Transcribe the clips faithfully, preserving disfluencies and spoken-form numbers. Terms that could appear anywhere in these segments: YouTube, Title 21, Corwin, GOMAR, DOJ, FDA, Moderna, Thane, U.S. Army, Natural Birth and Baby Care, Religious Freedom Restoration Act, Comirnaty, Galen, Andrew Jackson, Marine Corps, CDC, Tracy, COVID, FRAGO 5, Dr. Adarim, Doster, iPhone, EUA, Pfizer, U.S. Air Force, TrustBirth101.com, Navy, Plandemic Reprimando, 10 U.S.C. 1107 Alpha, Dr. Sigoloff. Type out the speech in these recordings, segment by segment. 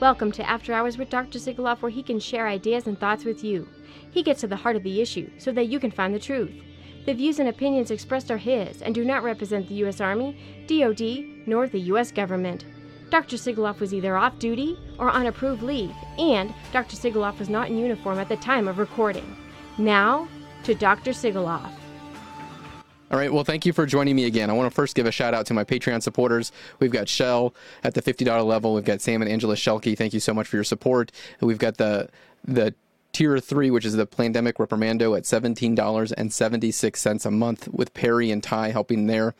Welcome to After Hours with Doctor Sigoloff, where he can share ideas and thoughts with you. He gets to the heart of the issue so that you can find the truth. The views and opinions expressed are his and do not represent the U S. Army, D O D, nor the U S government. Doctor Sigoloff was either off duty or on approved leave, and Doctor Sigoloff was not in uniform at the time of recording. Now, to Doctor Sigoloff. All right, well, thank you for joining me again. I want to first give a shout out to my Patreon supporters. We've got Shell at the fifty dollars level. We've got Sam and Angela Shelkey. Thank you so much for your support. We've got the the Tier three, which is the Plandemic Reprimando at seventeen dollars and seventy-six cents a month, with Perry and Ty helping there.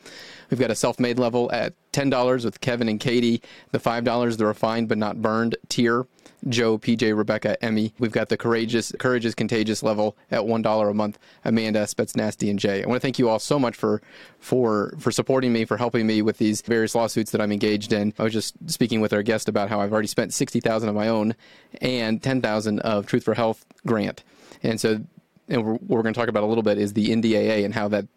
We've got a self-made level at ten dollars with Kevin and Katie, the five dollars, the Refined But Not Burned tier, Joe, P J, Rebecca, Emmy. We've got the Courageous, Courage is Contagious level at one dollar a month, Amanda, Spets Nasty, and Jay. I want to thank you all so much for, for, for supporting me, for helping me with these various lawsuits that I'm engaged in. I was just speaking with our guest about how I've already spent sixty thousand dollars of my own and ten thousand dollars of Truth for Health grant. And so, and we're, what we're going to talk about a little bit is the N D A A and how that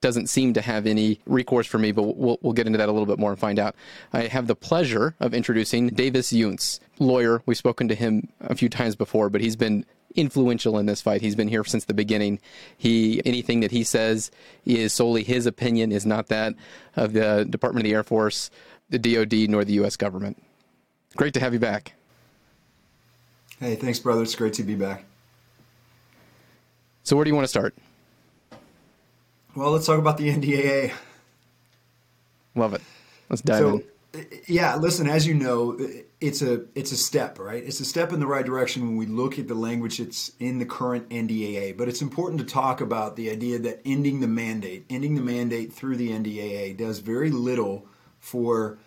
doesn't seem to have any recourse for me, but we'll, we'll get into that a little bit more and find out. I have the pleasure of introducing Davis Younts, lawyer. We've spoken to him a few times before, but he's been influential in this fight. He's been here since the beginning. He anything that he says is solely his opinion, is not that of the Department of the Air Force, the D O D, nor the U S government. Great to have you back. Hey, thanks, brother. It's great to be back. So where do you want to start? Well, let's talk about the N D A A. Love it. Let's dive so, in. Yeah, listen, as you know, it's a it's a step, right? It's a step in the right direction when we look at the language that's in the current N D A A. But it's important to talk about the idea that ending the mandate, ending the mandate through the N D A A does very little for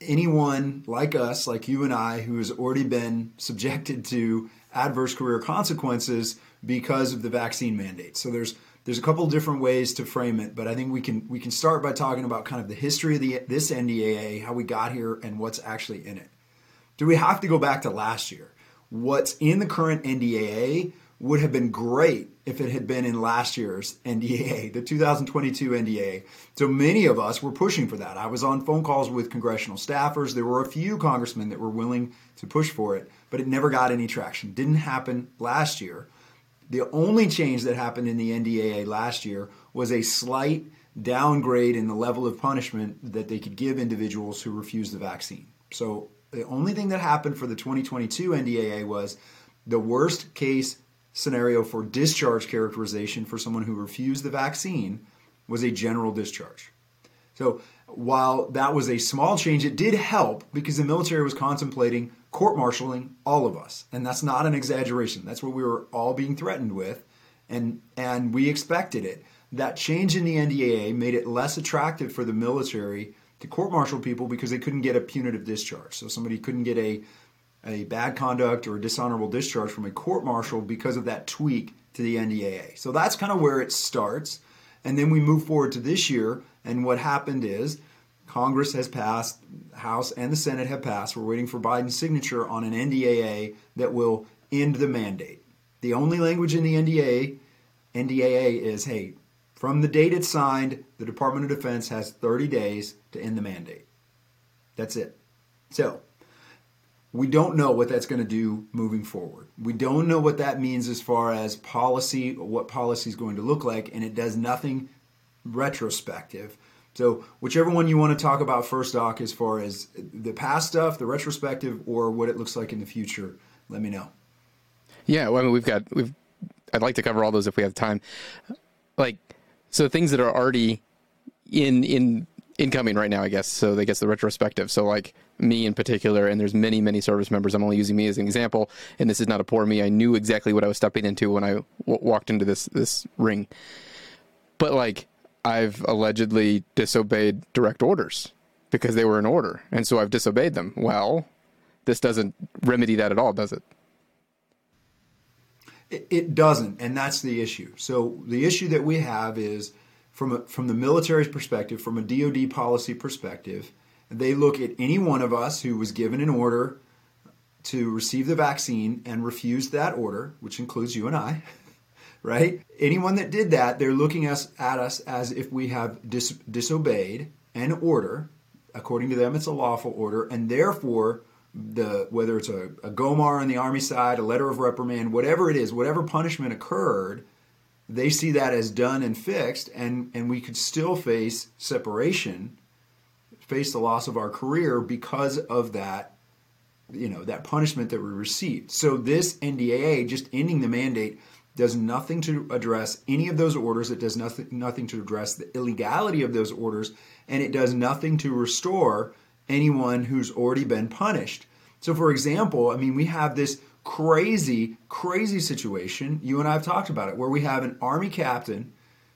anyone like us, like you and I, who has already been subjected to adverse career consequences because of the vaccine mandate. So there's There's a couple of different ways to frame it, but I think we can we can start by talking about kind of the history of the, this N D A A, how we got here, and what's actually in it. Do we have to go back to last year? What's in the current N D A A would have been great if it had been in last year's N D A A, the two thousand twenty-two N D A A. So many of us were pushing for that. I was on phone calls with congressional staffers. There were a few congressmen that were willing to push for it, but it never got any traction. Didn't happen last year. The only change that happened in the N D A A last year was a slight downgrade in the level of punishment that they could give individuals who refuse the vaccine. So the only thing that happened for the twenty twenty-two N D A A was the worst case scenario for discharge characterization for someone who refused the vaccine was a general discharge. So while that was a small change, it did help because the military was contemplating court-martialing all of us. And that's not an exaggeration. That's what we were all being threatened with, and and we expected it. That change in the N D A A made it less attractive for the military to court-martial people because they couldn't get a punitive discharge. So somebody couldn't get a, a bad conduct or a dishonorable discharge from a court-martial because of that tweak to the N D A A. So that's kind of where it starts. And then we move forward to this year, and what happened is Congress has passed, House and the Senate have passed. We're waiting for Biden's signature on an N D A A that will end the mandate. The only language in the N D A A, N D A A is, hey, from the date it's signed, the Department of Defense has thirty days to end the mandate. That's it. So we don't know what that's going to do moving forward. We don't know what that means as far as policy, what policy is going to look like, and it does nothing retrospective. So whichever one you want to talk about first, Doc, as far as the past stuff, the retrospective, or what it looks like in the future, let me know. Yeah, well, I mean, we've got, we've, I'd like to cover all those if we have time. Like, so things that are already in, in incoming right now, I guess. So they guess the retrospective. So like me in particular, and there's many, many service members. I'm only using me as an example, and this is not a poor me. I knew exactly what I was stepping into when I w- walked into this, this ring. But like, I've allegedly disobeyed direct orders because they were in order, and so I've disobeyed them. Well, this doesn't remedy that at all, does it? It, it doesn't, and that's the issue. So the issue that we have is from a, from the military's perspective, from a D O D policy perspective, they look at any one of us who was given an order to receive the vaccine and refused that order, which includes you and I, right? Anyone that did that, they're looking us, at us as if we have dis- disobeyed an order. According to them, it's a lawful order, and therefore the whether it's a, a GOMAR on the Army side, a letter of reprimand, whatever it is, whatever punishment occurred, they see that as done and fixed, and, and we could still face separation, face the loss of our career because of that, you know, that punishment that we received. So this N D A A, just ending the mandate, does nothing to address any of those orders. It does nothing, nothing to address the illegality of those orders, and it does nothing to restore anyone who's already been punished. So, for example, I mean, we have this crazy, crazy situation, you and I have talked about it, where we have an Army captain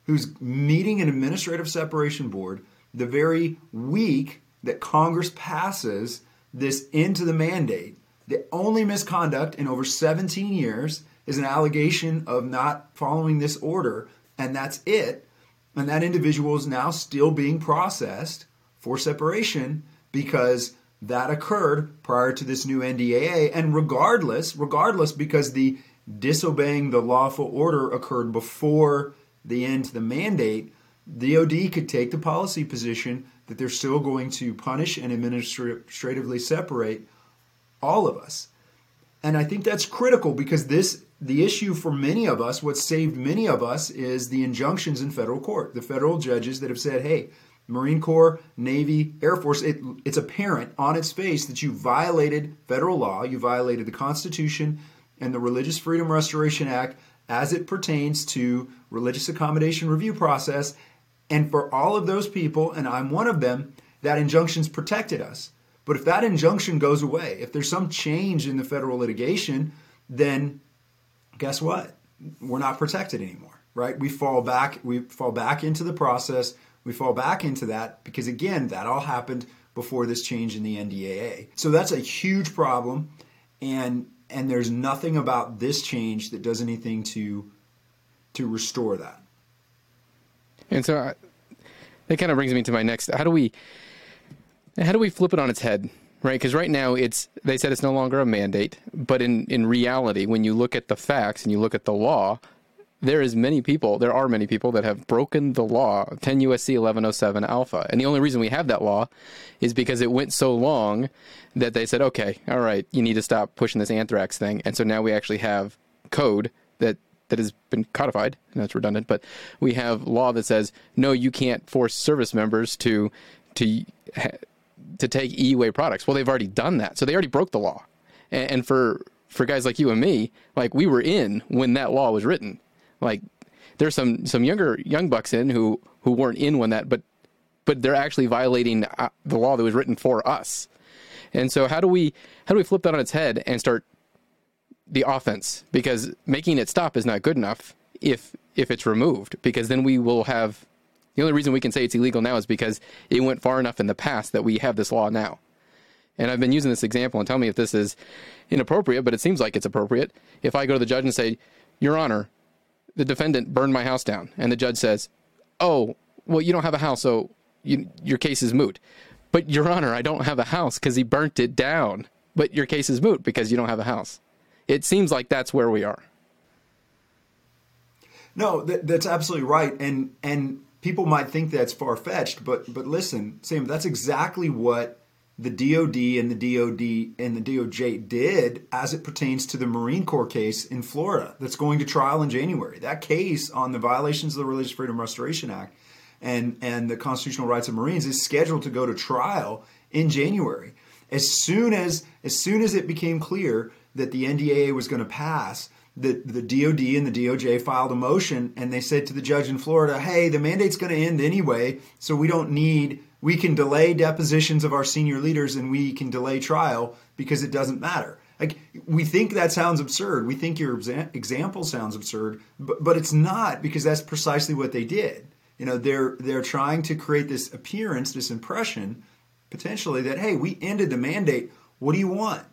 who's meeting an administrative separation board the very week that Congress passes this into the mandate. The only misconduct in over seventeen years is an allegation of not following this order, and that's it. And that individual is now still being processed for separation because that occurred prior to this new N D A A. And regardless, regardless, because the disobeying the lawful order occurred before the end of the mandate, D O D could take the policy position that they're still going to punish and administratively separate all of us. And I think that's critical because this, the issue for many of us, what saved many of us is the injunctions in federal court, the federal judges that have said, hey, Marine Corps, Navy, Air Force, it, it's apparent on its face that you violated federal law, you violated the Constitution and the Religious Freedom Restoration Act as it pertains to religious accommodation review process. And for all of those people, and I'm one of them, that injunction's protected us. But if that injunction goes away, if there's some change in the federal litigation, then guess what? We're not protected anymore, right? We fall back, we fall back into the process, we fall back into that because, again, that all happened before this change in the N D A A. So that's a huge problem, and and there's nothing about this change that does anything to to restore that. And so I, that kind of brings me to my next. How do we how do we flip it on its head, right? Because right now it's they said it's no longer a mandate, but in, in reality, when you look at the facts and you look at the law, there is many people, there are many people that have broken the law, ten U S C eleven oh seven Alpha. And the only reason we have that law is because it went so long that they said, okay, all right, you need to stop pushing this anthrax thing. And so now we actually have code that that has been codified, and that's redundant, but we have law that says, no, you can't force service members to to to take E U A products. Well, they've already done that. So they already broke the law. And, and for, for guys like you and me, like we were in when that law was written. Like there's some, some younger young bucks in who, who weren't in when that, but but they're actually violating the law that was written for us. And so how do we how do we flip that on its head and start the offense? Because making it stop is not good enough if if it's removed, because then we will have the only reason we can say it's illegal now is because it went far enough in the past that we have this law now. And I've been using this example, and tell me if this is inappropriate, but it seems like it's appropriate. If I go to the judge and say, Your Honor, the defendant burned my house down, and the judge says, oh, well, you don't have a house, so you, your case is moot. But, Your Honor, I don't have a house because he burnt it down. But your case is moot because you don't have a house. It seems like that's where we are. No, that, that's absolutely right. And and people might think that's far-fetched, but but listen, Sam, that's exactly what the D O D and the D O D and the D O J did as it pertains to the Marine Corps case in Florida that's going to trial in January. That case on the violations of the Religious Freedom Restoration Act and, and the constitutional rights of Marines is scheduled to go to trial in January. As soon as, as soon as it became clear that the N D A A was going to pass, the, the D O D and the D O J filed a motion, and they said to the judge in Florida, hey, the mandate's going to end anyway, so we don't need... we can delay depositions of our senior leaders and we can delay trial because it doesn't matter. Like, we think that sounds absurd. We think your example sounds absurd, but, but it's not, because that's precisely what they did. You know, they're they're trying to create this appearance, this impression, potentially, that, hey, we ended the mandate. What do you want?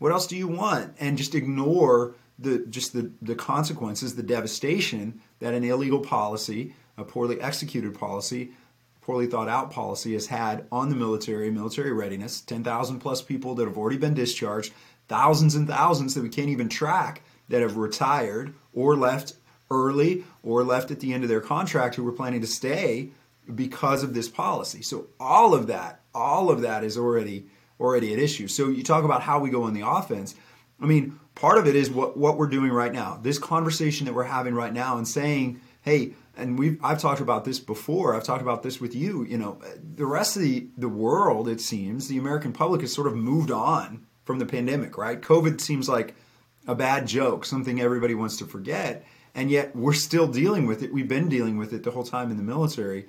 What else do you want? And just ignore the just the, the consequences, the devastation that an illegal policy, a poorly executed policy, poorly thought out policy has had on the military, military readiness, ten thousand plus people that have already been discharged, thousands and thousands that we can't even track that have retired or left early or left at the end of their contract who were planning to stay because of this policy. So all of that, all of that is already already at issue. So you talk about how we go on the offense. I mean, part of it is what, what we're doing right now. This conversation that we're having right now and saying, hey, and we've I've talked about this before. I've talked about this with you. You know, the rest of the, the world, it seems, the American public has sort of moved on from the pandemic, right? COVID seems like a bad joke, something everybody wants to forget. And yet we're still dealing with it. We've been dealing with it the whole time in the military.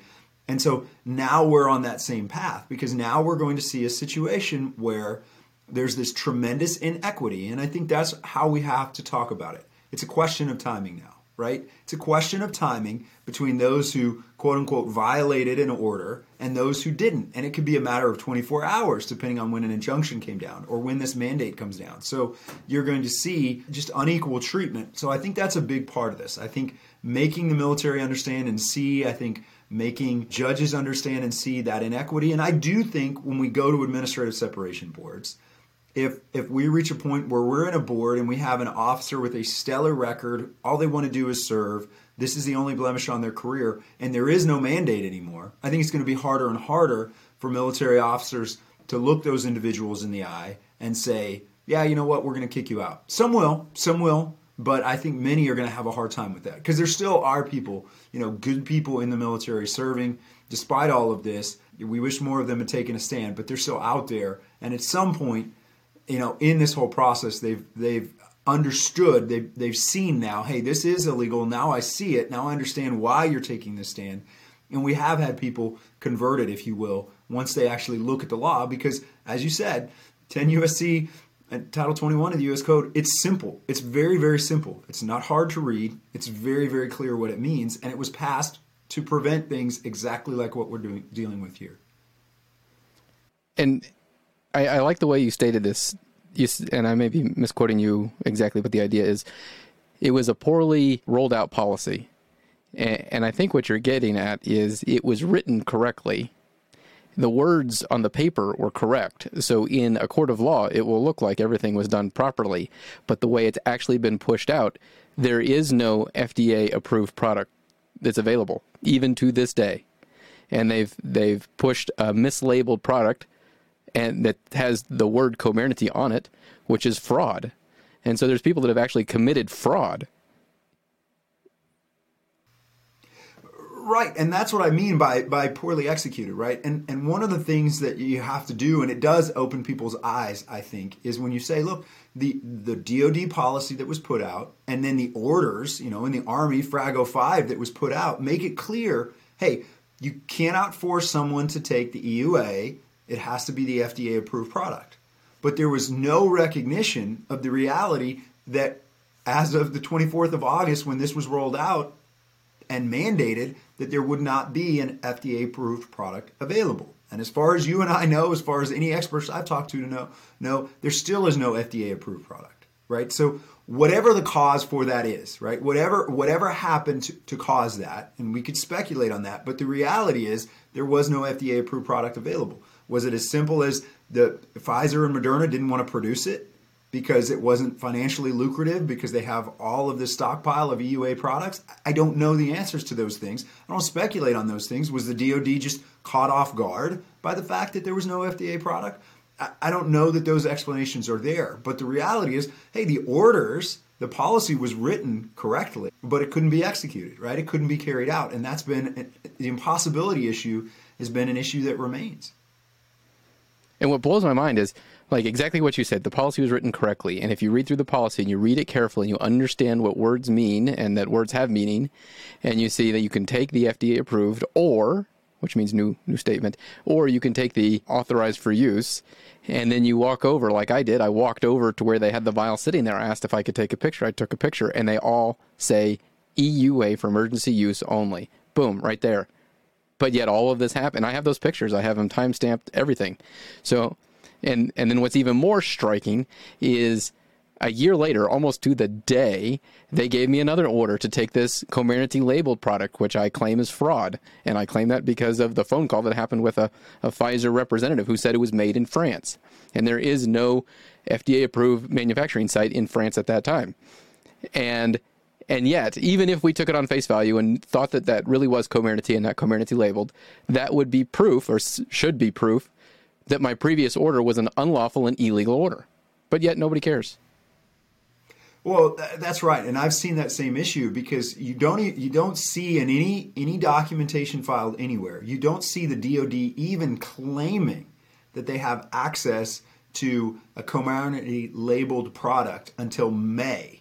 And so now we're on that same path, because now we're going to see a situation where there's this tremendous inequity. And I think that's how we have to talk about it. It's a question of timing now, right? It's a question of timing between those who, quote unquote, violated an order and those who didn't. And it could be a matter of twenty-four hours, depending on when an injunction came down or when this mandate comes down. So you're going to see just unequal treatment. So I think that's a big part of this. I think making the military understand and see, I think making judges understand and see that inequity. And I do think when we go to administrative separation boards, If if we reach a point where we're in a board and we have an officer with a stellar record, all they want to do is serve, this is the only blemish on their career, and there is no mandate anymore, I think it's going to be harder and harder for military officers to look those individuals in the eye and say, yeah, you know what, we're going to kick you out. Some will, some will, but I think many are going to have a hard time with that, because there still are people, you know, good people in the military serving. Despite all of this, we wish more of them had taken a stand, but they're still out there, and at some point, you know, in this whole process, they've they've understood, they've, they've seen now, hey, this is illegal. Now I see it. Now I understand why you're taking this stand. And we have had people converted, if you will, once they actually look at the law. Because, as you said, ten U S C and Title twenty-one of the U S Code, it's simple. It's very, very simple. It's not hard to read. It's very, very clear what it means. And it was passed to prevent things exactly like what we're doing dealing with here. And I, I like the way you stated this, you, and I may be misquoting you exactly, but the idea is it was a poorly rolled out policy. And, and I think what you're getting at is it was written correctly. The words on the paper were correct. So in a court of law, it will look like everything was done properly. But the way it's actually been pushed out, there is no F D A approved product that's available, even to this day. And they've they've pushed a mislabeled product and that has the word Comirnaty on it, which is fraud. And so there's people that have actually committed fraud. Right, and that's what I mean by, by poorly executed, right? And and one of the things that you have to do, and it does open people's eyes, I think, is when you say, look, the, the D O D policy that was put out, and then the orders, you know, in the Army, FRAGO five that was put out, make it clear, hey, you cannot force someone to take the E U A. It has to be the F D A-approved product. But there was no recognition of the reality that as of the twenty-fourth of August, when this was rolled out and mandated, that there would not be an F D A-approved product available. And as far as you and I know, as far as any experts I've talked to to know, no, there still is no F D A-approved product, right? So whatever the cause for that is, right, whatever whatever happened to, to cause that, and we could speculate on that, but the reality is there was no F D A-approved product available. Was it as simple as the Pfizer and Moderna didn't want to produce it because it wasn't financially lucrative, because they have all of this stockpile of E U A products? I don't know the answers to those things. I don't speculate on those things. Was the D O D just caught off guard by the fact that there was no F D A product? I don't know that those explanations are there. But the reality is, hey, the orders, the policy was written correctly, but it couldn't be executed, right? It couldn't be carried out. And that's been, the impossibility issue has been an issue that remains. And what blows my mind is, like, exactly what you said, the policy was written correctly. And if you read through the policy and you read it carefully and you understand what words mean and that words have meaning, and you see that you can take the F D A approved or, which means new new statement, or you can take the authorized for use, and then you walk over like I did. I walked over to where they had the vial sitting there. I asked if I could take a picture. I took a picture, and they all say E U A for emergency use only. Boom, right there. But yet all of this happened. I have those pictures. I have them timestamped, everything. So, and and then what's even more striking is a year later, almost to the day, they gave me another order to take this Comirnaty labeled product, which I claim is fraud. And I claim that because of the phone call that happened with a, a Pfizer representative who said it was made in France. And there is no F D A-approved manufacturing site in France at that time. And... And yet, even if we took it on face value and thought that that really was Comirnaty and not Comirnaty labeled, that would be proof, or should be proof, that my previous order was an unlawful and illegal order. But yet nobody cares. Well, that's right. And I've seen that same issue because you don't you don't see in any any documentation filed anywhere. You don't see the D O D even claiming that they have access to a Comirnaty labeled product until May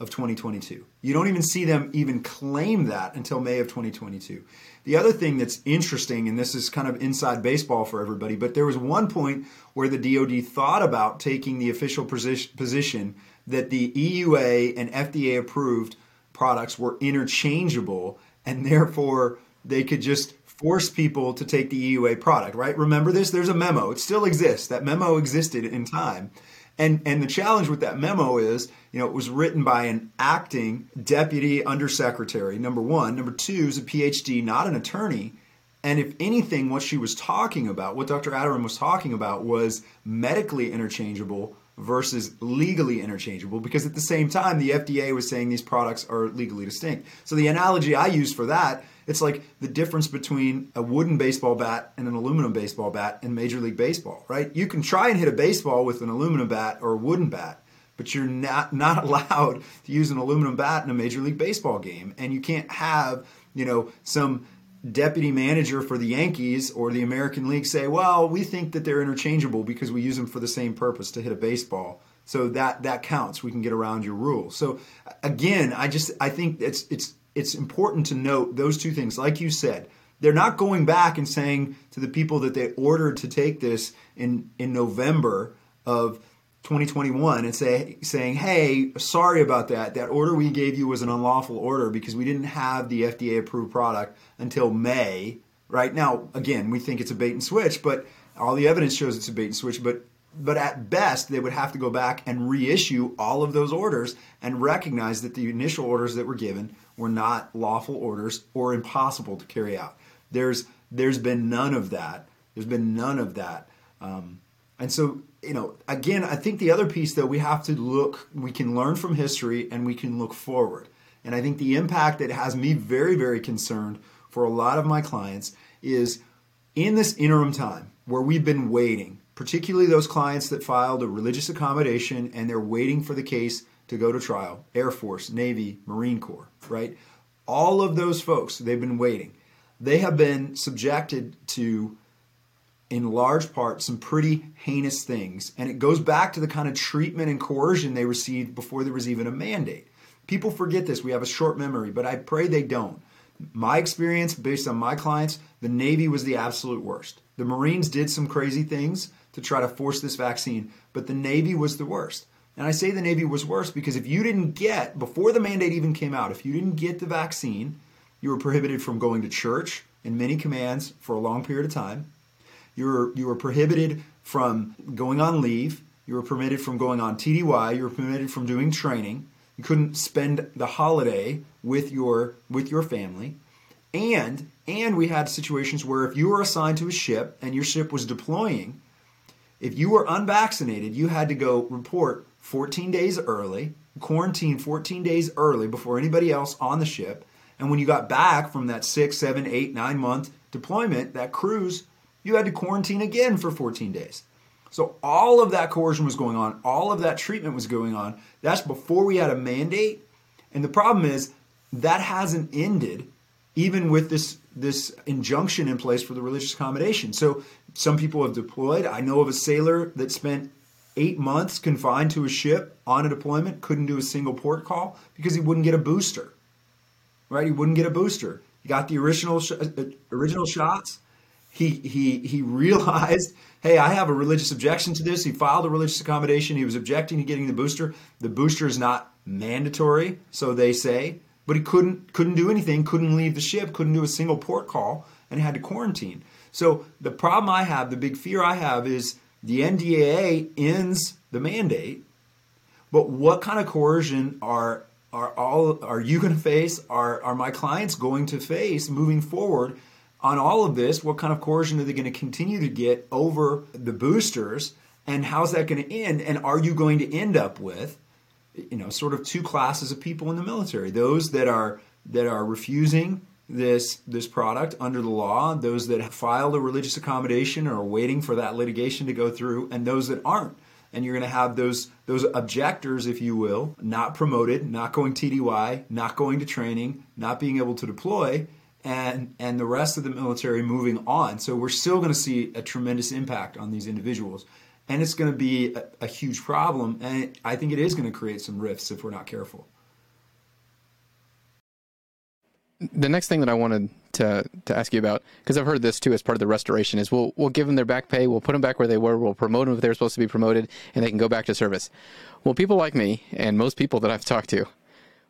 of twenty twenty-two. You don't even see them even claim that until May of twenty twenty-two. The other thing that's interesting, and this is kind of inside baseball for everybody, but there was one point where the D O D thought about taking the official position that the E U A and F D A approved products were interchangeable and therefore they could just force people to take the E U A product, right? Remember this? There's a memo. It still exists. That memo existed in time. And and the challenge with that memo is, you know, it was written by an acting deputy undersecretary, number one. Number two is a P H D, not an attorney. And if anything, what she was talking about, what Doctor Adarim was talking about was medically interchangeable versus legally interchangeable, because at the same time, the F D A was saying these products are legally distinct. So the analogy I use for that, it's like the difference between a wooden baseball bat and an aluminum baseball bat in Major League Baseball, right? You can try and hit a baseball with an aluminum bat or a wooden bat, but you're not, not allowed to use an aluminum bat in a Major League Baseball game. And you can't have, you know, some deputy manager for the Yankees or the American League say, well, we think that they're interchangeable because we use them for the same purpose, to hit a baseball. So that that counts. We can get around your rule. So again, I just I think it's it's it's important to note those two things. Like you said, they're not going back and saying to the people that they ordered to take this in in November of twenty twenty-one and say saying, hey, sorry about that. That order we gave you was an unlawful order because we didn't have the F D A approved product until May. Right now, again, we think it's a bait and switch, but all the evidence shows it's a bait and switch. But but at best, they would have to go back and reissue all of those orders and recognize that the initial orders that were given were not lawful orders or impossible to carry out. There's there's been none of that. There's been none of that. Um, and so, you know, again, I think the other piece that we have to look, we can learn from history and we can look forward. And I think the impact that has me very, very concerned for a lot of my clients is in this interim time where we've been waiting, particularly those clients that filed a religious accommodation and they're waiting for the case to go to trial, Air Force, Navy, Marine Corps, right? All of those folks, they've been waiting. They have been subjected to, in large part, some pretty heinous things. And it goes back to the kind of treatment and coercion they received before there was even a mandate. People forget this. We have a short memory, but I pray they don't. My experience, based on my clients, the Navy was the absolute worst. The Marines did some crazy things to try to force this vaccine, but the Navy was the worst. And I say the Navy was worse because if you didn't get, before the mandate even came out, if you didn't get the vaccine, you were prohibited from going to church in many commands for a long period of time. You were, you were prohibited from going on leave. You were permitted from going on T D Y. You were permitted from doing training. You couldn't spend the holiday with your with your family. And, and we had situations where if you were assigned to a ship and your ship was deploying, if you were unvaccinated, you had to go report fourteen days early, quarantine fourteen days early before anybody else on the ship. And when you got back from that six, seven, eight, nine month deployment, that cruise, you had to quarantine again for fourteen days. So all of that coercion was going on. All of that treatment was going on. That's before we had a mandate. And the problem is that hasn't ended even with this, this injunction in place for the religious accommodation. So some people have deployed. I know of a sailor that spent eight months confined to a ship on a deployment, couldn't do a single port call because he wouldn't get a booster, right? He wouldn't get a booster. He got the original, sh- original shots. He he he realized, hey, I have a religious objection to this. He filed a religious accommodation. He was objecting to getting the booster. The booster is not mandatory, so they say. But he couldn't couldn't do anything, couldn't leave the ship, couldn't do a single port call, and had to quarantine. So the problem I have, the big fear I have is the N D A A ends the mandate, but what kind of coercion are are all are you going to face? Are are my clients going to face moving forward? On all of this, what kind of coercion are they going to continue to get over the boosters, and how's that going to end? And are you going to end up with, you know, sort of two classes of people in the military? Those that are that are refusing this this product under the law, those that have filed a religious accommodation or are waiting for that litigation to go through, and those that aren't. And you're going to have those those objectors, if you will, not promoted, not going T D Y, not going to training, not being able to deploy, and and the rest of the military moving on. So we're still going to see a tremendous impact on these individuals. And it's going to be a, a huge problem. And it, I think it is going to create some rifts if we're not careful. The next thing that I wanted to, to ask you about, because I've heard this too as part of the restoration, is we'll we'll give them their back pay, we'll put them back where they were, we'll promote them if they're supposed to be promoted, and they can go back to service. Well, people like me, and most people that I've talked to,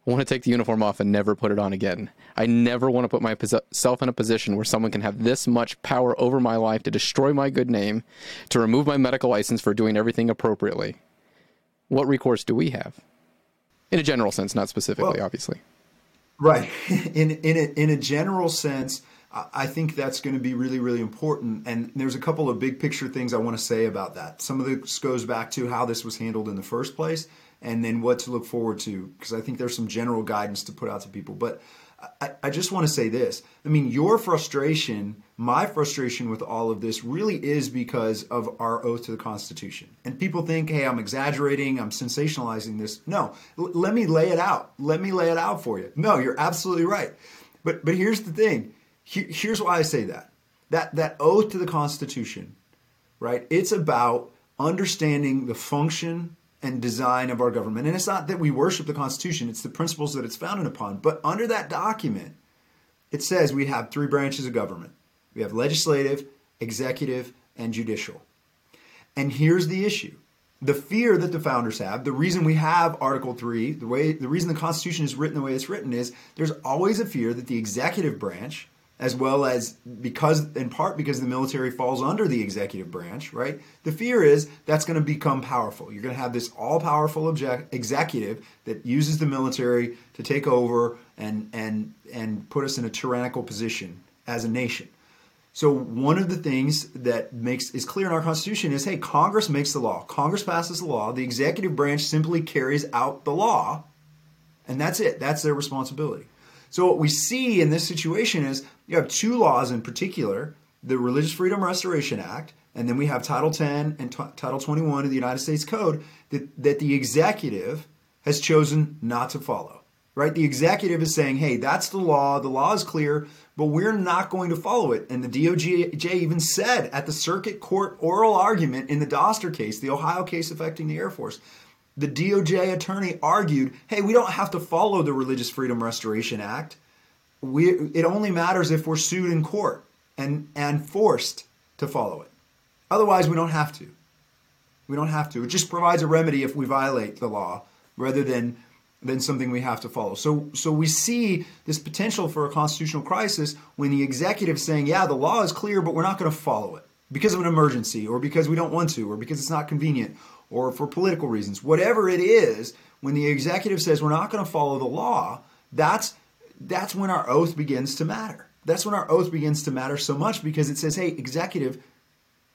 want to take the uniform off and never put it on again. I never want to put myself in a position where someone can have this much power over my life to destroy my good name, to remove my medical license for doing everything appropriately. What recourse do we have? In a general sense, not specifically, well, obviously. Right. In in a, in a general sense, I think that's going to be really, really important. And there's a couple of big picture things I want to say about that. Some of this goes back to how this was handled in the first place and then what to look forward to, because I think there's some general guidance to put out to people. But I, I just want to say this. I mean, your frustration, my frustration with all of this really is because of our oath to the Constitution. And people think, hey, I'm exaggerating, I'm sensationalizing this. No, l- let me lay it out. Let me lay it out for you. No, you're absolutely right. But but here's the thing. He- here's why I say that. That that oath to the Constitution, right? It's about understanding the function and design of our government. And it's not that we worship the Constitution, it's the principles that it's founded upon. But under that document, it says we have three branches of government. We have legislative, executive, and judicial. And here's the issue. The fear that the founders have, the reason we have Article three, the way the reason the Constitution is written the way it's written is there's always a fear that the executive branch, as well as because, in part because the military falls under the executive branch, right? The fear is that's going to become powerful. You're going to have this all-powerful object, executive that uses the military to take over and and and put us in a tyrannical position as a nation. So one of the things that makes is clear in our Constitution is, hey, Congress makes the law. Congress passes the law. The executive branch simply carries out the law, and that's it. That's their responsibility. So what we see in this situation is you have two laws in particular, the Religious Freedom Restoration Act, and then we have Title ten and t- Title twenty-one of the United States Code that, that the executive has chosen not to follow, right? The executive is saying, hey, that's the law, the law is clear, but we're not going to follow it. And the D O J even said at the circuit court oral argument in the Doster case, the Ohio case affecting the Air Force, the D O J attorney argued, hey, we don't have to follow the Religious Freedom Restoration Act. We, it only matters if we're sued in court and, and forced to follow it. Otherwise, we don't have to. We don't have to. It just provides a remedy if we violate the law rather than, than something we have to follow. So, so we see this potential for a constitutional crisis when the executive's saying, yeah, the law is clear, but we're not going to follow it because of an emergency or because we don't want to or because it's not convenient or for political reasons, whatever it is. When the executive says we're not going to follow the law, that's that's when our oath begins to matter. That's when our oath begins to matter so much because it says, hey, executive,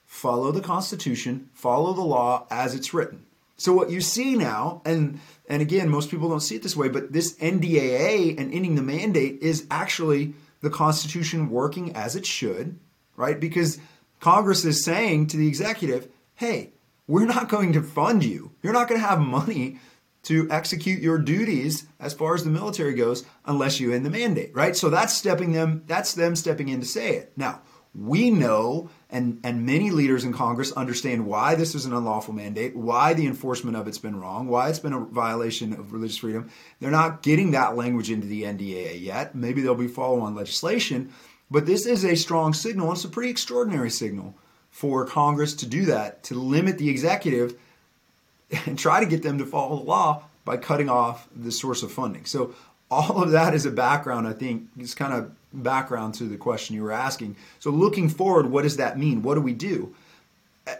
follow the Constitution, follow the law as it's written. So what you see now, and, and again, most people don't see it this way, but this N D A A and ending the mandate is actually the Constitution working as it should, right? Because Congress is saying to the executive, hey, we're not going to fund you. You're not going to have money to execute your duties as far as the military goes unless you end the mandate, right? So that's stepping them, that's them stepping in to say it. Now, we know, and, and many leaders in Congress understand why this is an unlawful mandate, why the enforcement of it's been wrong, why it's been a violation of religious freedom. They're not getting that language into the N D A A yet. Maybe there'll be follow-on legislation, but this is a strong signal. It's a pretty extraordinary signal for Congress to do that, to limit the executive and try to get them to follow the law by cutting off the source of funding. So all of that is a background, I think, it's kind of background to the question you were asking. So looking forward, what does that mean? What do we do?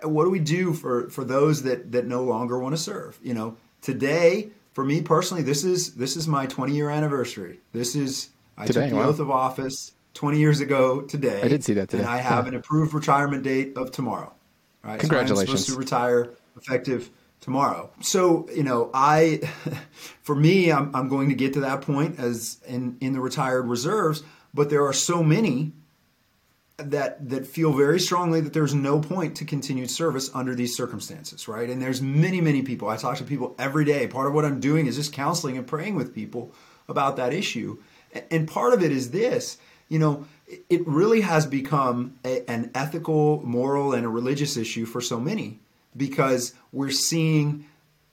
What do we do for, for those that, that no longer want to serve? You know, today, for me personally, this is this is my twenty-year anniversary. This is, I today, took the wow. oath of office twenty years ago today. I did see that today. And I have yeah. an approved retirement date of tomorrow. Right? Congratulations. So I'm supposed to retire effective tomorrow. So, you know, I, for me, I'm, I'm going to get to that point as in, in the retired reserves, But there are so many that that feel very strongly that there's no point to continued service under these circumstances, right? And there's many, many people. I talk to people every day. Part of what I'm doing is just counseling and praying with people about that issue. And part of it is this, you know, it really has become a, an ethical, moral, and a religious issue for so many, because we're seeing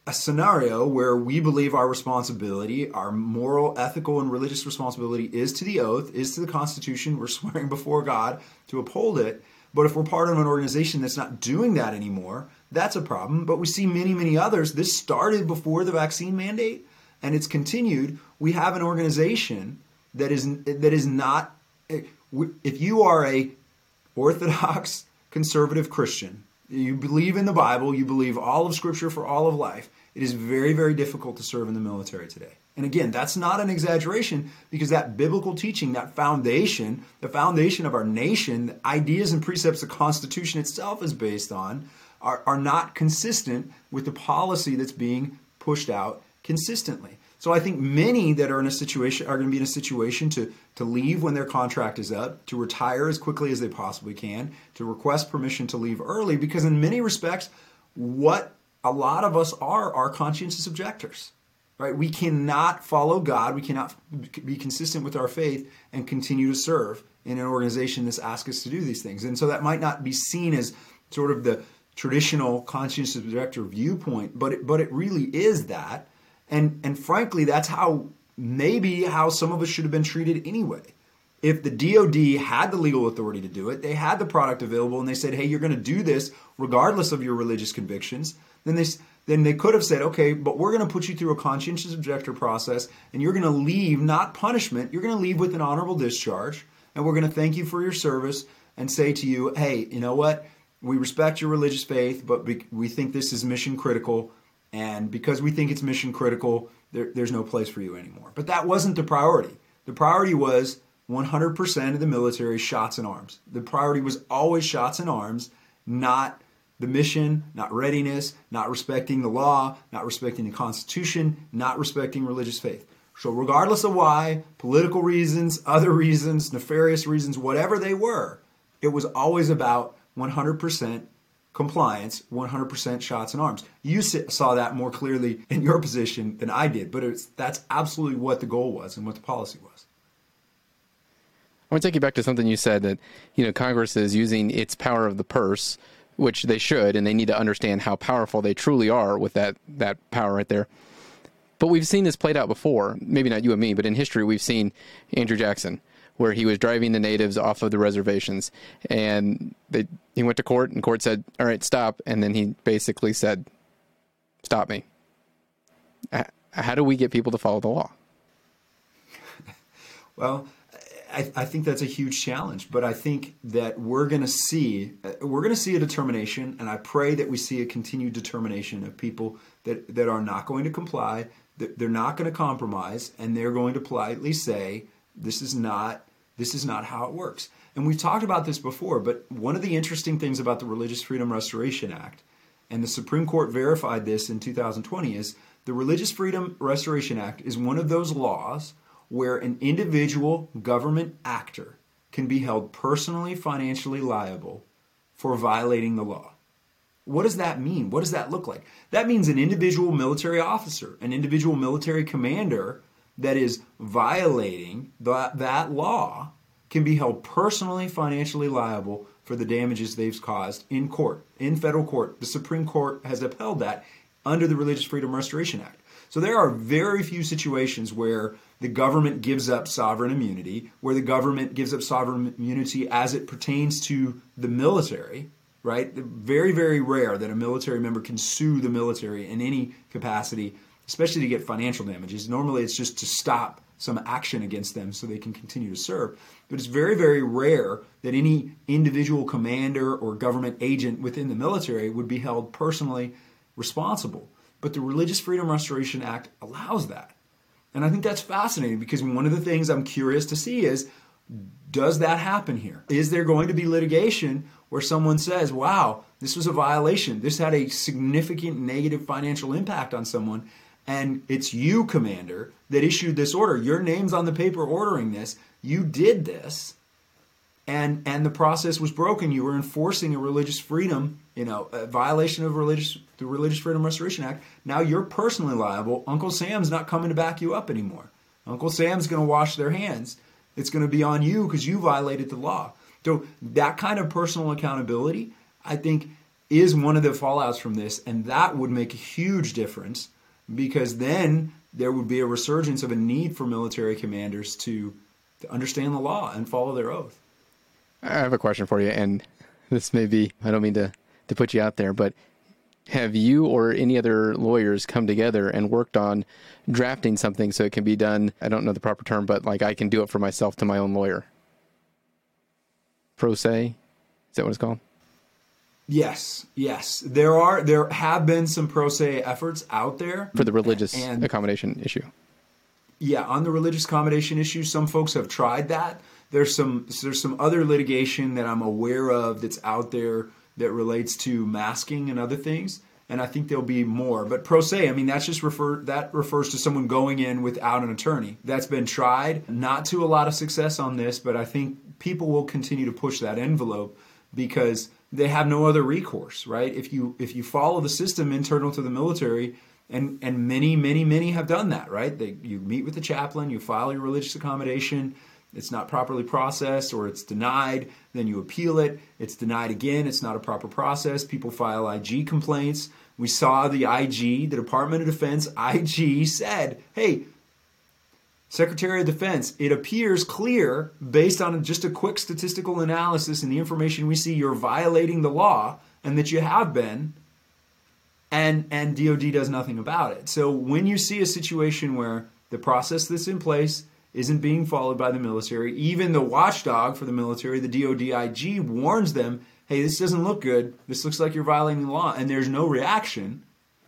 a scenario where we believe our responsibility, our moral, ethical, and religious responsibility is to the oath, is to the Constitution. We're swearing before God to uphold it. But if we're part of an organization that's not doing that anymore, that's a problem. But we see many, many others. This started before the vaccine mandate, and it's continued. We have an organization that is that is not... If you are a Orthodox conservative Christian, you believe in the Bible, you believe all of Scripture for all of life, it is very, very difficult to serve in the military today. And again, that's not an exaggeration, because that biblical teaching, that foundation, the foundation of our nation, the ideas and precepts the Constitution itself is based on, are, are not consistent with the policy that's being pushed out consistently. So I think many that are in a situation are going to be in a situation to, to leave when their contract is up, to retire as quickly as they possibly can, to request permission to leave early, because in many respects, what a lot of us are, are conscientious objectors, right? We cannot follow God, we cannot be consistent with our faith and continue to serve in an organization that's asked us to do these things. And so that might not be seen as sort of the traditional conscientious objector viewpoint, but it, but it really is that. And, and frankly, that's how maybe how some of us should have been treated anyway. If the D O D had the legal authority to do it, they had the product available, and they said, hey, you're going to do this regardless of your religious convictions, then they, then they could have said, okay, but we're going to put you through a conscientious objector process, and you're going to leave, not punishment, you're going to leave with an honorable discharge, and we're going to thank you for your service and say to you, hey, you know what, we respect your religious faith, but we think this is mission critical. And because we think it's mission critical, there, there's no place for you anymore. But that wasn't the priority. The priority was one hundred percent of the military shots and arms. The priority was always shots and arms, not the mission, not readiness, not respecting the law, not respecting the Constitution, not respecting religious faith. So regardless of why, political reasons, other reasons, nefarious reasons, whatever they were, it was always about one hundred percent compliance, one hundred percent shots and arms. You saw that more clearly in your position than I did, but it's, that's absolutely what the goal was and what the policy was. I want to take you back to something you said, that, you know, Congress is using its power of the purse, which they should, and they need to understand how powerful they truly are with that, that power right there. But we've seen this played out before, maybe not you and me, but in history we've seen Andrew Jackson, where he was driving the natives off of the reservations, and they, he went to court, and court said, all right, stop. And then he basically said, stop me. How do we get people to follow the law? Well, I, I think that's a huge challenge, but I think that we're going to see, we're going to see a determination, and I pray that we see a continued determination of people that, that are not going to comply, that they're not going to compromise, and they're going to politely say, This is not this is not how it works. And we've talked about this before, but one of the interesting things about the Religious Freedom Restoration Act, and the Supreme Court verified this in two thousand twenty, is the Religious Freedom Restoration Act is one of those laws where an individual government actor can be held personally, financially liable for violating the law. What does that mean? What does that look like? That means an individual military officer, an individual military commander that is violating the, that law can be held personally, financially liable for the damages they've caused in court, in federal court. The Supreme Court has upheld that under the Religious Freedom Restoration Act. So there are very few situations where the government gives up sovereign immunity, where the government gives up sovereign immunity as it pertains to the military, right? Very, very rare that a military member can sue the military in any capacity, especially to get financial damages. Normally it's just to stop some action against them so they can continue to serve. But it's very, very rare that any individual commander or government agent within the military would be held personally responsible. But the Religious Freedom Restoration Act allows that. And I think that's fascinating, because one of the things I'm curious to see is, does that happen here? Is there going to be litigation where someone says, wow, this was a violation, this had a significant negative financial impact on someone, and it's you, Commander, that issued this order. Your name's on the paper ordering this. You did this, and and the process was broken. You were enforcing a religious freedom, you know, a violation of religious the Religious Freedom Restoration Act. Now you're personally liable. Uncle Sam's not coming to back you up anymore. Uncle Sam's going to wash their hands. It's going to be on you because you violated the law. So that kind of personal accountability, I think, is one of the fallouts from this, and that would make a huge difference because then there would be a resurgence of a need for military commanders to, to understand the law and follow their oath. I have a question for you, and this may be, I don't mean to, to put you out there, but have you or any other lawyers come together and worked on drafting something so it can be done, I don't know the proper term, but like I can do it for myself to my own lawyer? Pro se? Is that what it's called? Yes, yes. There are there have been some pro se efforts out there. For the religious and, accommodation issue. Yeah, on the religious accommodation issue, some folks have tried that. There's some there's some other litigation that I'm aware of that's out there that relates to masking and other things, and I think there'll be more. But pro se, I mean, that's just refer that refers to someone going in without an attorney. That's been tried, not to a lot of success on this, but I think people will continue to push that envelope because they have no other recourse, right? If you if you follow the system internal to the military, and and many many many have done that, right? They, you meet with the chaplain, you file your religious accommodation. It's not properly processed or it's denied, then you appeal it, it's denied again, it's not a proper process, people file I G complaints. We saw the I G, the Department of Defense I G said, hey, Secretary of Defense, it appears clear based on just a quick statistical analysis and the information we see you're violating the law and that you have been, and, and D O D does nothing about it. So when you see a situation where the process that's in place isn't being followed by the military, even the watchdog for the military, the D O D I G, warns them, hey, this doesn't look good. This looks like you're violating the law. And there's no reaction.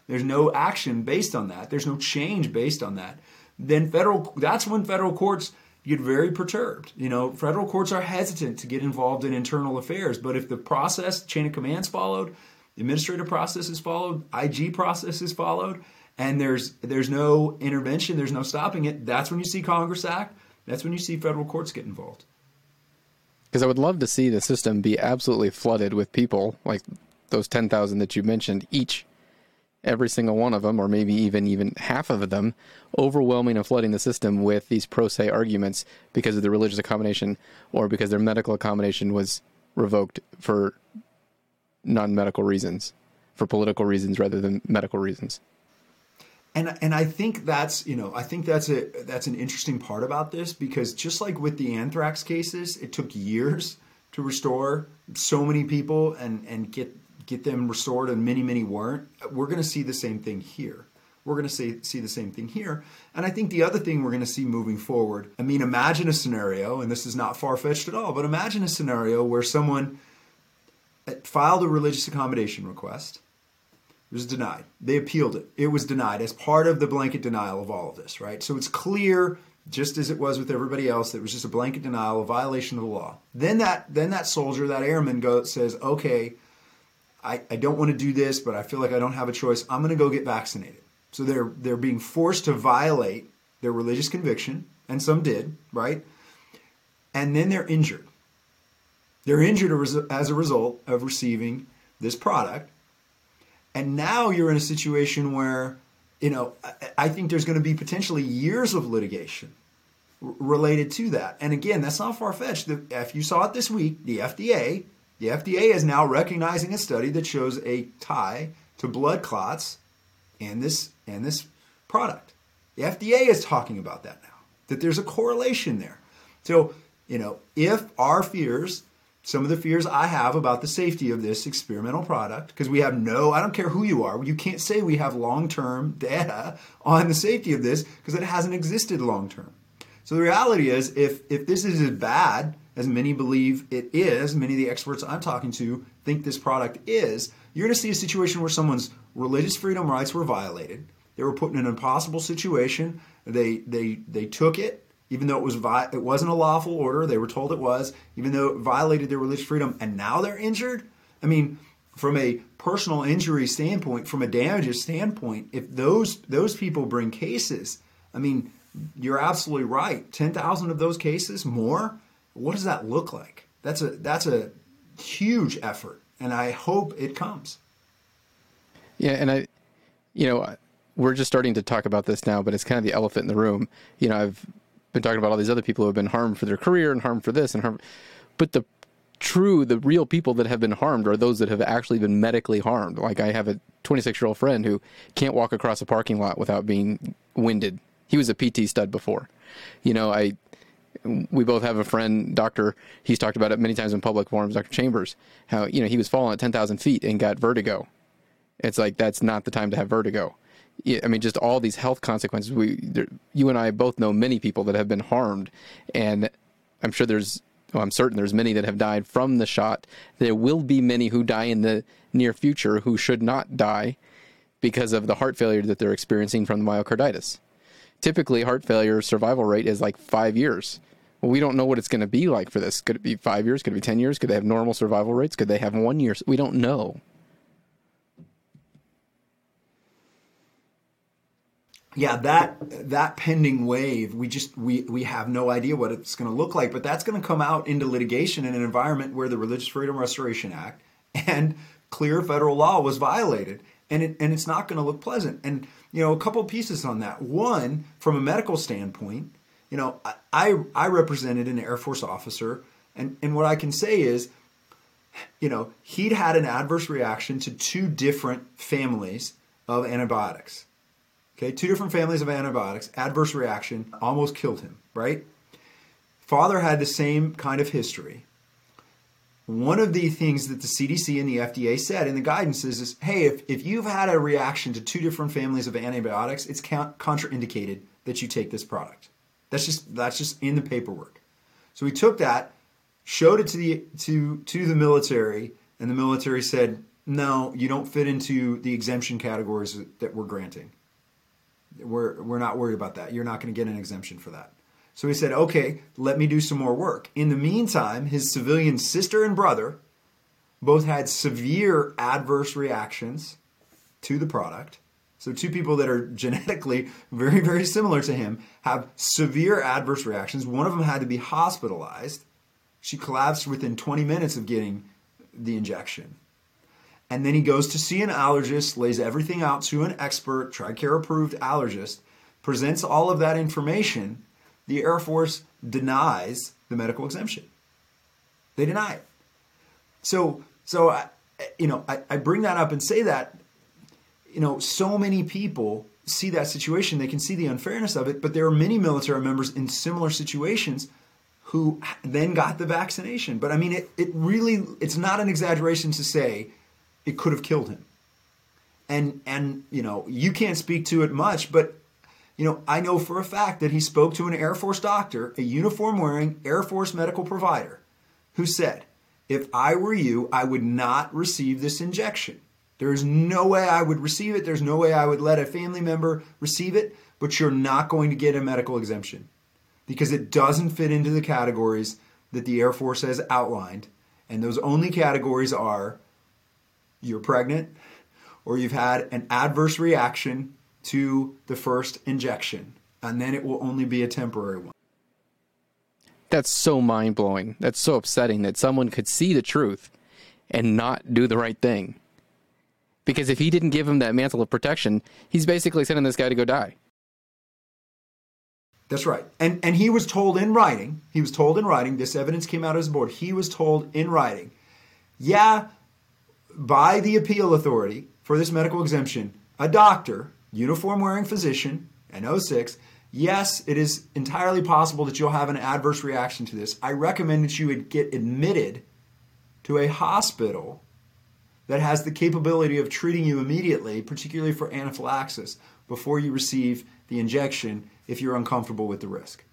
There's no action based on that. There's no change based on that. Then federal, that's when federal courts get very perturbed. You know, federal courts are hesitant to get involved in internal affairs. But if the process, chain of command's followed, the administrative process is followed, I G process is followed, and there's there's no intervention, there's no stopping it, that's when you see Congress act, that's when you see federal courts get involved. Because I would love to see the system be absolutely flooded with people, like those ten thousand that you mentioned, each, every single one of them, or maybe even, even half of them, overwhelming and flooding the system with these pro se arguments because of the religious accommodation or because their medical accommodation was revoked for non-medical reasons, for political reasons rather than medical reasons. And and I think that's, you know, I think that's a that's an interesting part about this, because just like with the anthrax cases, it took years to restore so many people and, and get get them restored, and many, many weren't. We're going to see the same thing here. We're going to see, see the same thing here. And I think the other thing we're going to see moving forward, I mean, imagine a scenario, and this is not far-fetched at all, but imagine a scenario where someone filed a religious accommodation request. It was denied. They appealed it. It was denied as part of the blanket denial of all of this, right? So it's clear, just as it was with everybody else, that it was just a blanket denial, a violation of the law. Then that then that soldier, that airman goes, says, okay, I, I don't want to do this, but I feel like I don't have a choice. I'm going to go get vaccinated. So they're they're being forced to violate their religious conviction, and some did, right? And then they're injured. They're injured as a result of receiving this product. And now you're in a situation where, you know, I think there's going to be potentially years of litigation related to that. And again, that's not far-fetched. If you saw it this week, the F D A, the F D A is now recognizing a study that shows a tie to blood clots and this and this product. The F D A is talking about that now, that there's a correlation there. So, you know, if our fears, some of the fears I have about the safety of this experimental product, because we have no, I don't care who you are, you can't say we have long-term data on the safety of this because it hasn't existed long-term. So the reality is, if, if this is as bad as many believe it is, many of the experts I'm talking to think this product is, you're going to see a situation where someone's religious freedom rights were violated. They were put in an impossible situation. They, they, they took it. Even though it was vi- it wasn't a lawful order, they were told it was, even though it violated their religious freedom, and now they're injured? I mean, from a personal injury standpoint, from a damages standpoint, if those those people bring cases, I mean, you're absolutely right. ten thousand of those cases, more, what does that look like? That's a that's a huge effort, and I hope it comes. Yeah, and I, you know, we're just starting to talk about this now, but it's kind of the elephant in the room. You know, I've been talking about all these other people who have been harmed for their career and harmed for this and harmed, but the true, the real people that have been harmed are those that have actually been medically harmed. Like I have a twenty-six-year-old friend who can't walk across a parking lot without being winded. He was a P T stud before. You know, I, we both have a friend, doctor, he's talked about it many times in public forums, Doctor Chambers, how, you know, he was falling at ten thousand feet and got vertigo. It's like, that's not the time to have vertigo. I mean, just all these health consequences. We, there, you and I both know many people that have been harmed, and I'm sure there's, well, I'm certain there's many that have died from the shot. There will be many who die in the near future who should not die because of the heart failure that they're experiencing from the myocarditis. Typically, heart failure survival rate is like five years. Well, we don't know what it's going to be like for this. Could it be five years? Could it be ten years? Could they have normal survival rates? Could they have one year? We don't know. Yeah, that that pending wave, we just we, we have no idea what it's going to look like, but that's going to come out into litigation in an environment where the Religious Freedom Restoration Act and clear federal law was violated, and it, and it's not going to look pleasant. And you know, a couple pieces on that. One, from a medical standpoint, you know, I I represented an Air Force officer, and and what I can say is, you know, he'd had an adverse reaction to two different families of antibiotics. Okay, two different families of antibiotics, adverse reaction, almost killed him, right? Father had the same kind of history. One of the things that the C D C and the F D A said in the guidance is, is hey, if, if you've had a reaction to two different families of antibiotics, it's contraindicated that you take this product. That's just that's just in the paperwork. So we took that, showed it to the to to the military, and the military said, no, you don't fit into the exemption categories that we're granting. We're we're not worried about that. You're not going to get an exemption for that. So he said, okay, let me do some more work. In the meantime, his civilian sister and brother both had severe adverse reactions to the product. So two people that are genetically very, very similar to him have severe adverse reactions. One of them had to be hospitalized. She collapsed within twenty minutes of getting the injection. And then he goes to see an allergist, lays everything out to an expert, TRICARE-approved allergist, presents all of that information. The Air Force denies the medical exemption. They deny it. So, so I, you know, I, I bring that up and say that, you know, so many people see that situation. They can see the unfairness of it, but there are many military members in similar situations who then got the vaccination. But, I mean, it, it really, it's not an exaggeration to say it could have killed him. And, and you know, you can't speak to it much, but, you know, I know for a fact that he spoke to an Air Force doctor, a uniform-wearing Air Force medical provider, who said, if I were you, I would not receive this injection. There is no way I would receive it. There's no way I would let a family member receive it, but you're not going to get a medical exemption because it doesn't fit into the categories that the Air Force has outlined, and those only categories are you're pregnant, or you've had an adverse reaction to the first injection, and then it will only be a temporary one. That's so mind-blowing. That's so upsetting that someone could see the truth and not do the right thing. Because if he didn't give him that mantle of protection, he's basically sending this guy to go die. That's right. And and he was told in writing, he was told in writing, this evidence came out of his board, he was told in writing, yeah, by the appeal authority for this medical exemption, a doctor, uniform-wearing physician, N oh six, yes, it is entirely possible that you'll have an adverse reaction to this. I recommend that you would get admitted to a hospital that has the capability of treating you immediately, particularly for anaphylaxis, before you receive the injection if you're uncomfortable with the risk.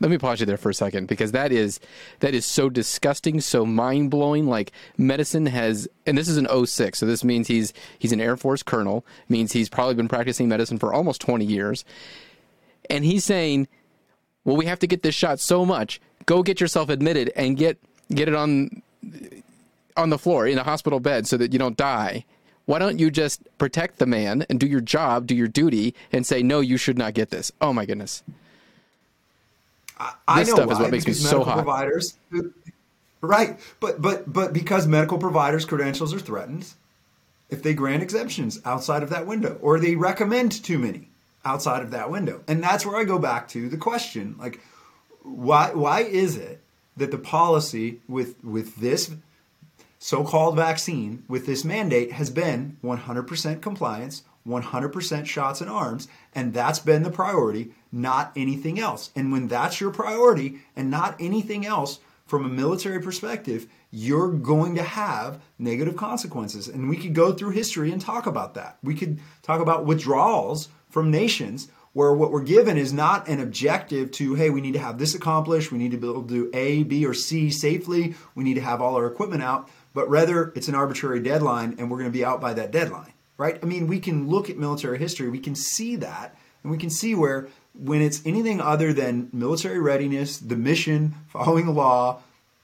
Let me pause you there for a second, because that is that is so disgusting, so mind-blowing. Like, medicine has, and this is an oh six, so this means he's he's an Air Force colonel, means he's probably been practicing medicine for almost twenty years. And he's saying, well, we have to get this shot so much. Go get yourself admitted and get get it on on the floor in a hospital bed so that you don't die. Why don't you just protect the man and do your job, do your duty, and say, no, you should not get this. Oh, my goodness. I, I this know stuff why, is what makes me so hot. Providers, right. But, but, but because medical providers' credentials are threatened if they grant exemptions outside of that window, or they recommend too many outside of that window. And that's where I go back to the question, like, why why is it that the policy with with this so-called vaccine, with this mandate, has been one hundred percent compliance, one hundred percent shots in arms, and that's been the priority, not anything else? And when that's your priority and not anything else from a military perspective, you're going to have negative consequences. And we could go through history and talk about that. We could talk about withdrawals from nations where what we're given is not an objective to, hey, we need to have this accomplished, we need to be able to do A, B, or C safely, we need to have all our equipment out, but rather it's an arbitrary deadline and we're going to be out by that deadline, right? I mean, we can look at military history, we can see that, and we can see where when it's anything other than military readiness, the mission, following the law,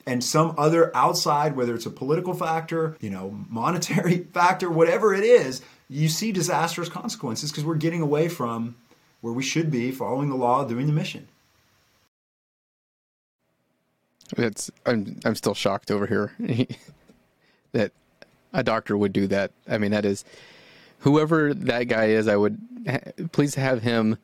and some other outside, whether it's a political factor, you know, monetary factor, whatever it is, you see disastrous consequences because we're getting away from where we should be following the law, doing the mission. That's I'm I'm still shocked over here that a doctor would do that. I mean, that is, whoever that guy is, I would ha- please have him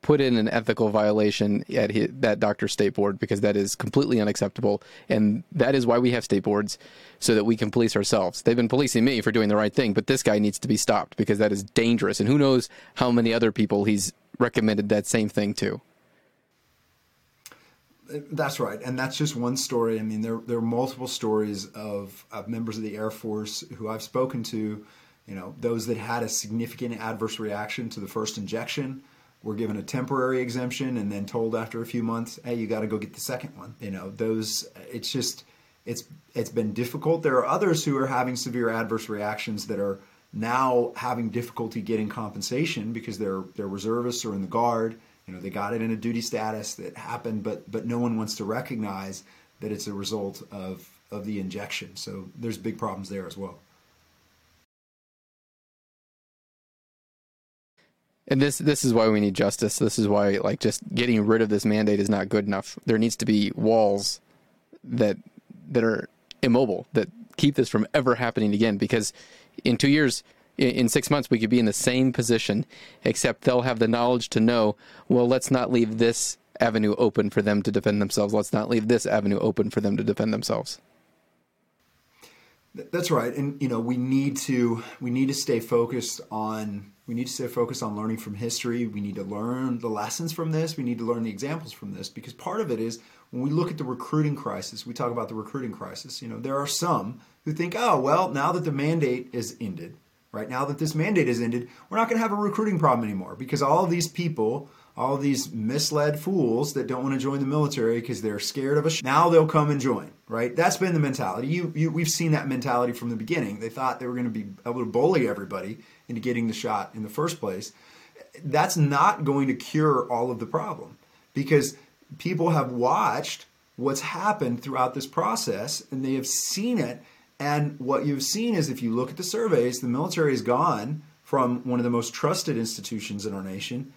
put in an ethical violation at his, that doctor's state board, because that is completely unacceptable. And that is why we have state boards, so that we can police ourselves. They've been policing me for doing the right thing, but this guy needs to be stopped because that is dangerous. And who knows how many other people he's recommended that same thing to. That's right. And that's just one story. I mean, there, there are multiple stories of, of members of the Air Force who I've spoken to, you know, those that had a significant adverse reaction to the first injection were given a temporary exemption and then told after a few months, hey, you got to go get the second one. You know, those, it's just, it's it's been difficult. There are others who are having severe adverse reactions that are now having difficulty getting compensation because they're, they're reservists or in the Guard. You know, they got it in a duty status that happened, but but no one wants to recognize that it's a result of, of the injection. So there's big problems there as well. And this this is why we need justice. This is why, like, just getting rid of this mandate is not good enough. There needs to be walls that that are immobile, that keep this from ever happening again. Because in two years, in six months, we could be in the same position, except they'll have the knowledge to know, well, let's not leave this avenue open for them to defend themselves. Let's not leave this avenue open for them to defend themselves. That's right. And, you know, we need to we need to stay focused on we need to stay focused on learning from history. We need to learn the lessons from this. We need to learn the examples from this, because part of it is when we look at the recruiting crisis, we talk about the recruiting crisis. You know, there are some who think, oh, well, now that the mandate is ended, right now that this mandate is ended, we're not going to have a recruiting problem anymore, because all of these people, all of these misled fools that don't want to join the military because they're scared of a sh- now they'll come and join, right? That's been the mentality. You, you, we've seen that mentality from the beginning. They thought they were going to be able to bully everybody into getting the shot in the first place. That's not going to cure all of the problem, because people have watched what's happened throughout this process and they have seen it. And what you've seen is, if you look at the surveys, the military has gone from one of the most trusted institutions in our nation,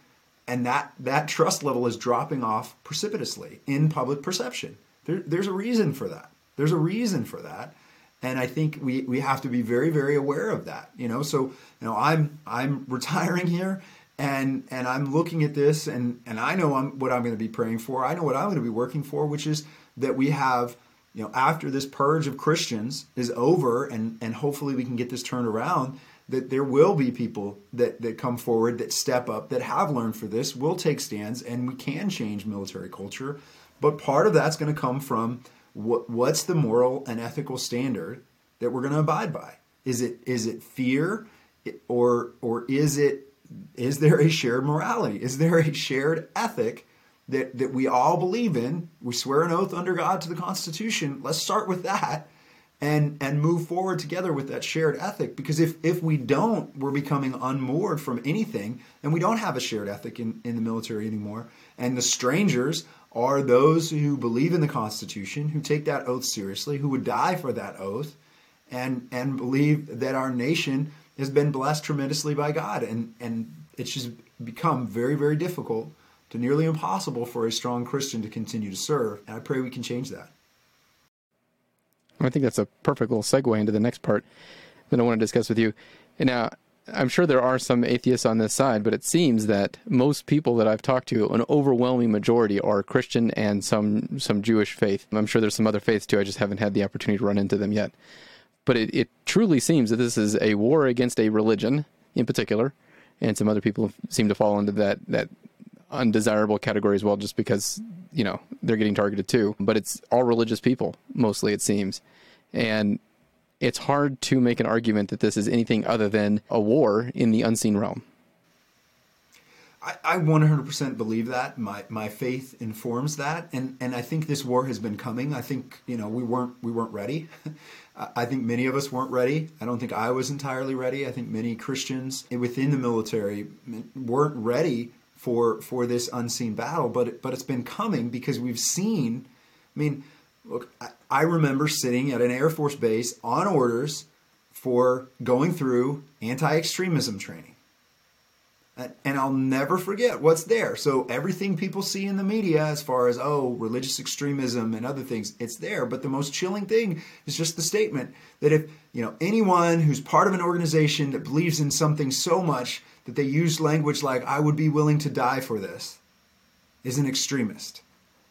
and that, that trust level is dropping off precipitously in public perception. There, there's a reason for that. There's a reason for that. And I think we, we have to be very, very aware of that. You know, so, you know, I'm I'm retiring here and and I'm looking at this and, and I know I'm, what I'm going to be praying for. I know what I'm going to be working for, which is that we have, you know, after this purge of Christians is over, and, and hopefully we can get this turned around, that there will be people that, that come forward, that step up, that have learned for this, will take stands, and we can change military culture. But part of that's going to come from what, what's the moral and ethical standard that we're going to abide by? Is it is it fear, or or is it is there a shared morality? Is there a shared ethic that, that we all believe in? We swear an oath under God to the Constitution. Let's start with that. And and move forward together with that shared ethic, because if, if we don't, we're becoming unmoored from anything, and we don't have a shared ethic in, in the military anymore. And the strangers are those who believe in the Constitution, who take that oath seriously, who would die for that oath, and and believe that our nation has been blessed tremendously by God. And, and it's just become very, very difficult to nearly impossible for a strong Christian to continue to serve. And I pray we can change that. I think that's a perfect little segue into the next part that I want to discuss with you. And now, I'm sure there are some atheists on this side, but it seems that most people that I've talked to, an overwhelming majority, are Christian and some some Jewish faith. I'm sure there's some other faiths too. I just haven't had the opportunity to run into them yet. But it, it truly seems that this is a war against a religion in particular, and some other people seem to fall into that that undesirable category as well, just because, you know, they're getting targeted too. But it's all religious people, mostly, it seems. And it's hard to make an argument that this is anything other than a war in the unseen realm. I, I one hundred percent believe that. My my faith informs that, and and I think this war has been coming. I think, you know, we weren't we weren't ready. I think many of us weren't ready. I don't think I was entirely ready. I think many Christians within the military weren't ready for for this unseen battle, but but it's been coming because we've seen. I mean, look, I, I remember sitting at an Air Force base on orders for going through anti-extremism training. And, and I'll never forget what's there. So everything people see in the media as far as, oh, religious extremism and other things, it's there. But the most chilling thing is just the statement that if, you know, anyone who's part of an organization that believes in something so much that they use language like, I would be willing to die for this, is an extremist.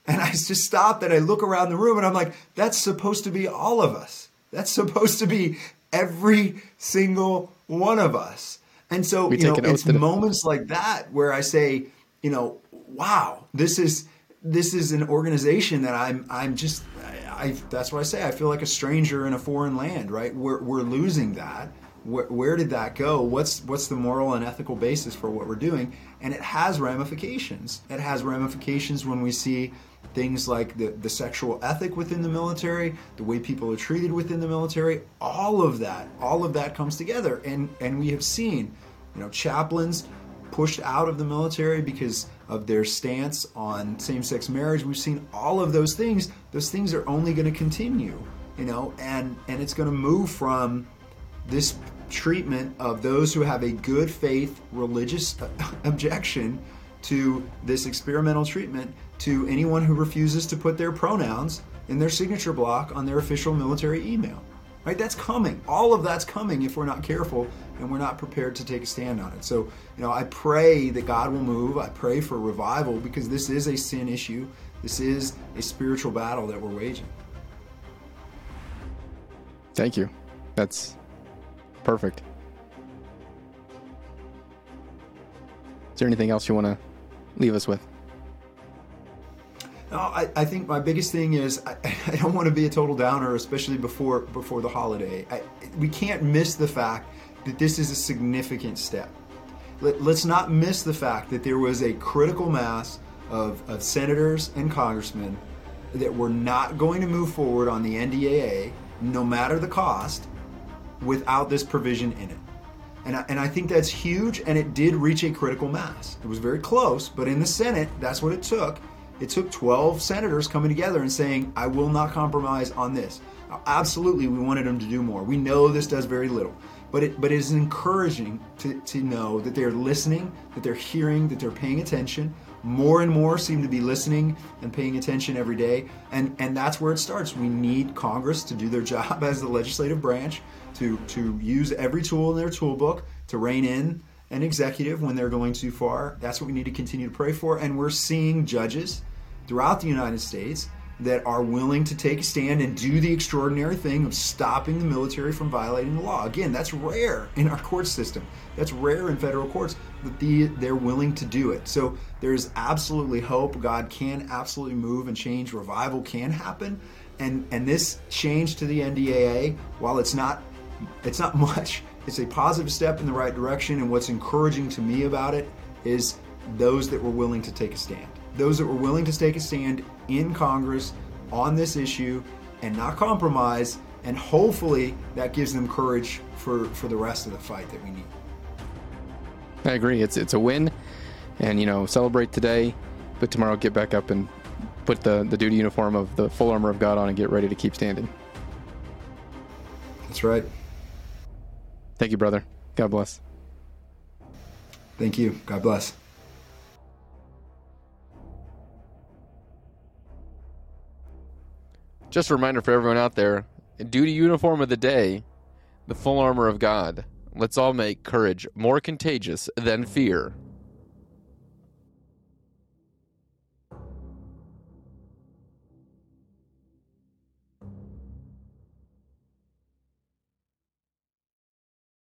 And I just stopped and I look around the room and I'm like, that's supposed to be all of us. That's supposed to be every single one of us. And so, we you know, it's moments like that where I say, you know, wow, this is this is an organization that I'm I'm just I, I that's what I say. I feel like a stranger in a foreign land, right? We're we're losing that. Where, where did that go? What's what's the moral and ethical basis for what we're doing? And it has ramifications. It has ramifications when we see things like the, the sexual ethic within the military, the way people are treated within the military, all of that, all of that comes together. And, and we have seen, you know, chaplains pushed out of the military because of their stance on same-sex marriage. We've seen all of those things. Those things are only going to continue, you know, and, and it's going to move from this treatment of those who have a good faith religious objection to this experimental treatment to anyone who refuses to put their pronouns in their signature block on their official military email. Right? That's coming. All of that's coming if we're not careful and we're not prepared to take a stand on it. So, you know, I pray that God will move. I pray for revival because this is a sin issue. This is a spiritual battle that we're waging. Thank you. That's perfect. Is there anything else you want to leave us with? No, I, I think my biggest thing is I, I don't want to be a total downer, especially before before the holiday. I, we can't miss the fact that this is a significant step. Let, let's not miss the fact that there was a critical mass of, of senators and congressmen that were not going to move forward on the N D A A, no matter the cost, without this provision in it. And I, and I think that's huge, and it did reach a critical mass. It was very close, but in the Senate, that's what it took. It took twelve senators coming together and saying, I will not compromise on this. Now, absolutely, we wanted them to do more. We know this does very little, but it, but it is encouraging to, to know that they're listening, that they're hearing, that they're paying attention. More and more seem to be listening and paying attention every day, and, and that's where it starts. We need Congress to do their job as the legislative branch, to, to use every tool in their toolbook to rein in an executive when they're going too far. That's what we need to continue to pray for, and we're seeing judges throughout the United States that are willing to take a stand and do the extraordinary thing of stopping the military from violating the law. Again, that's rare in our court system. That's rare in federal courts, but the, they're willing to do it. So there's absolutely hope. God can absolutely move and change. Revival can happen. And, and this change to the N D A A, while it's not, it's not much, it's a positive step in the right direction. And what's encouraging to me about it is those that were willing to take a stand. Those that were willing to take a stand in Congress on this issue and not compromise, and hopefully that gives them courage for, for the rest of the fight that we need. I agree. It's it's a win, and, you know, celebrate today, but tomorrow get back up and put the, the duty uniform of the full armor of God on and get ready to keep standing. That's right. Thank you, brother. God bless. Thank you. God bless. Just a reminder for everyone out there, duty uniform of the day, the full armor of God. Let's all make courage more contagious than fear.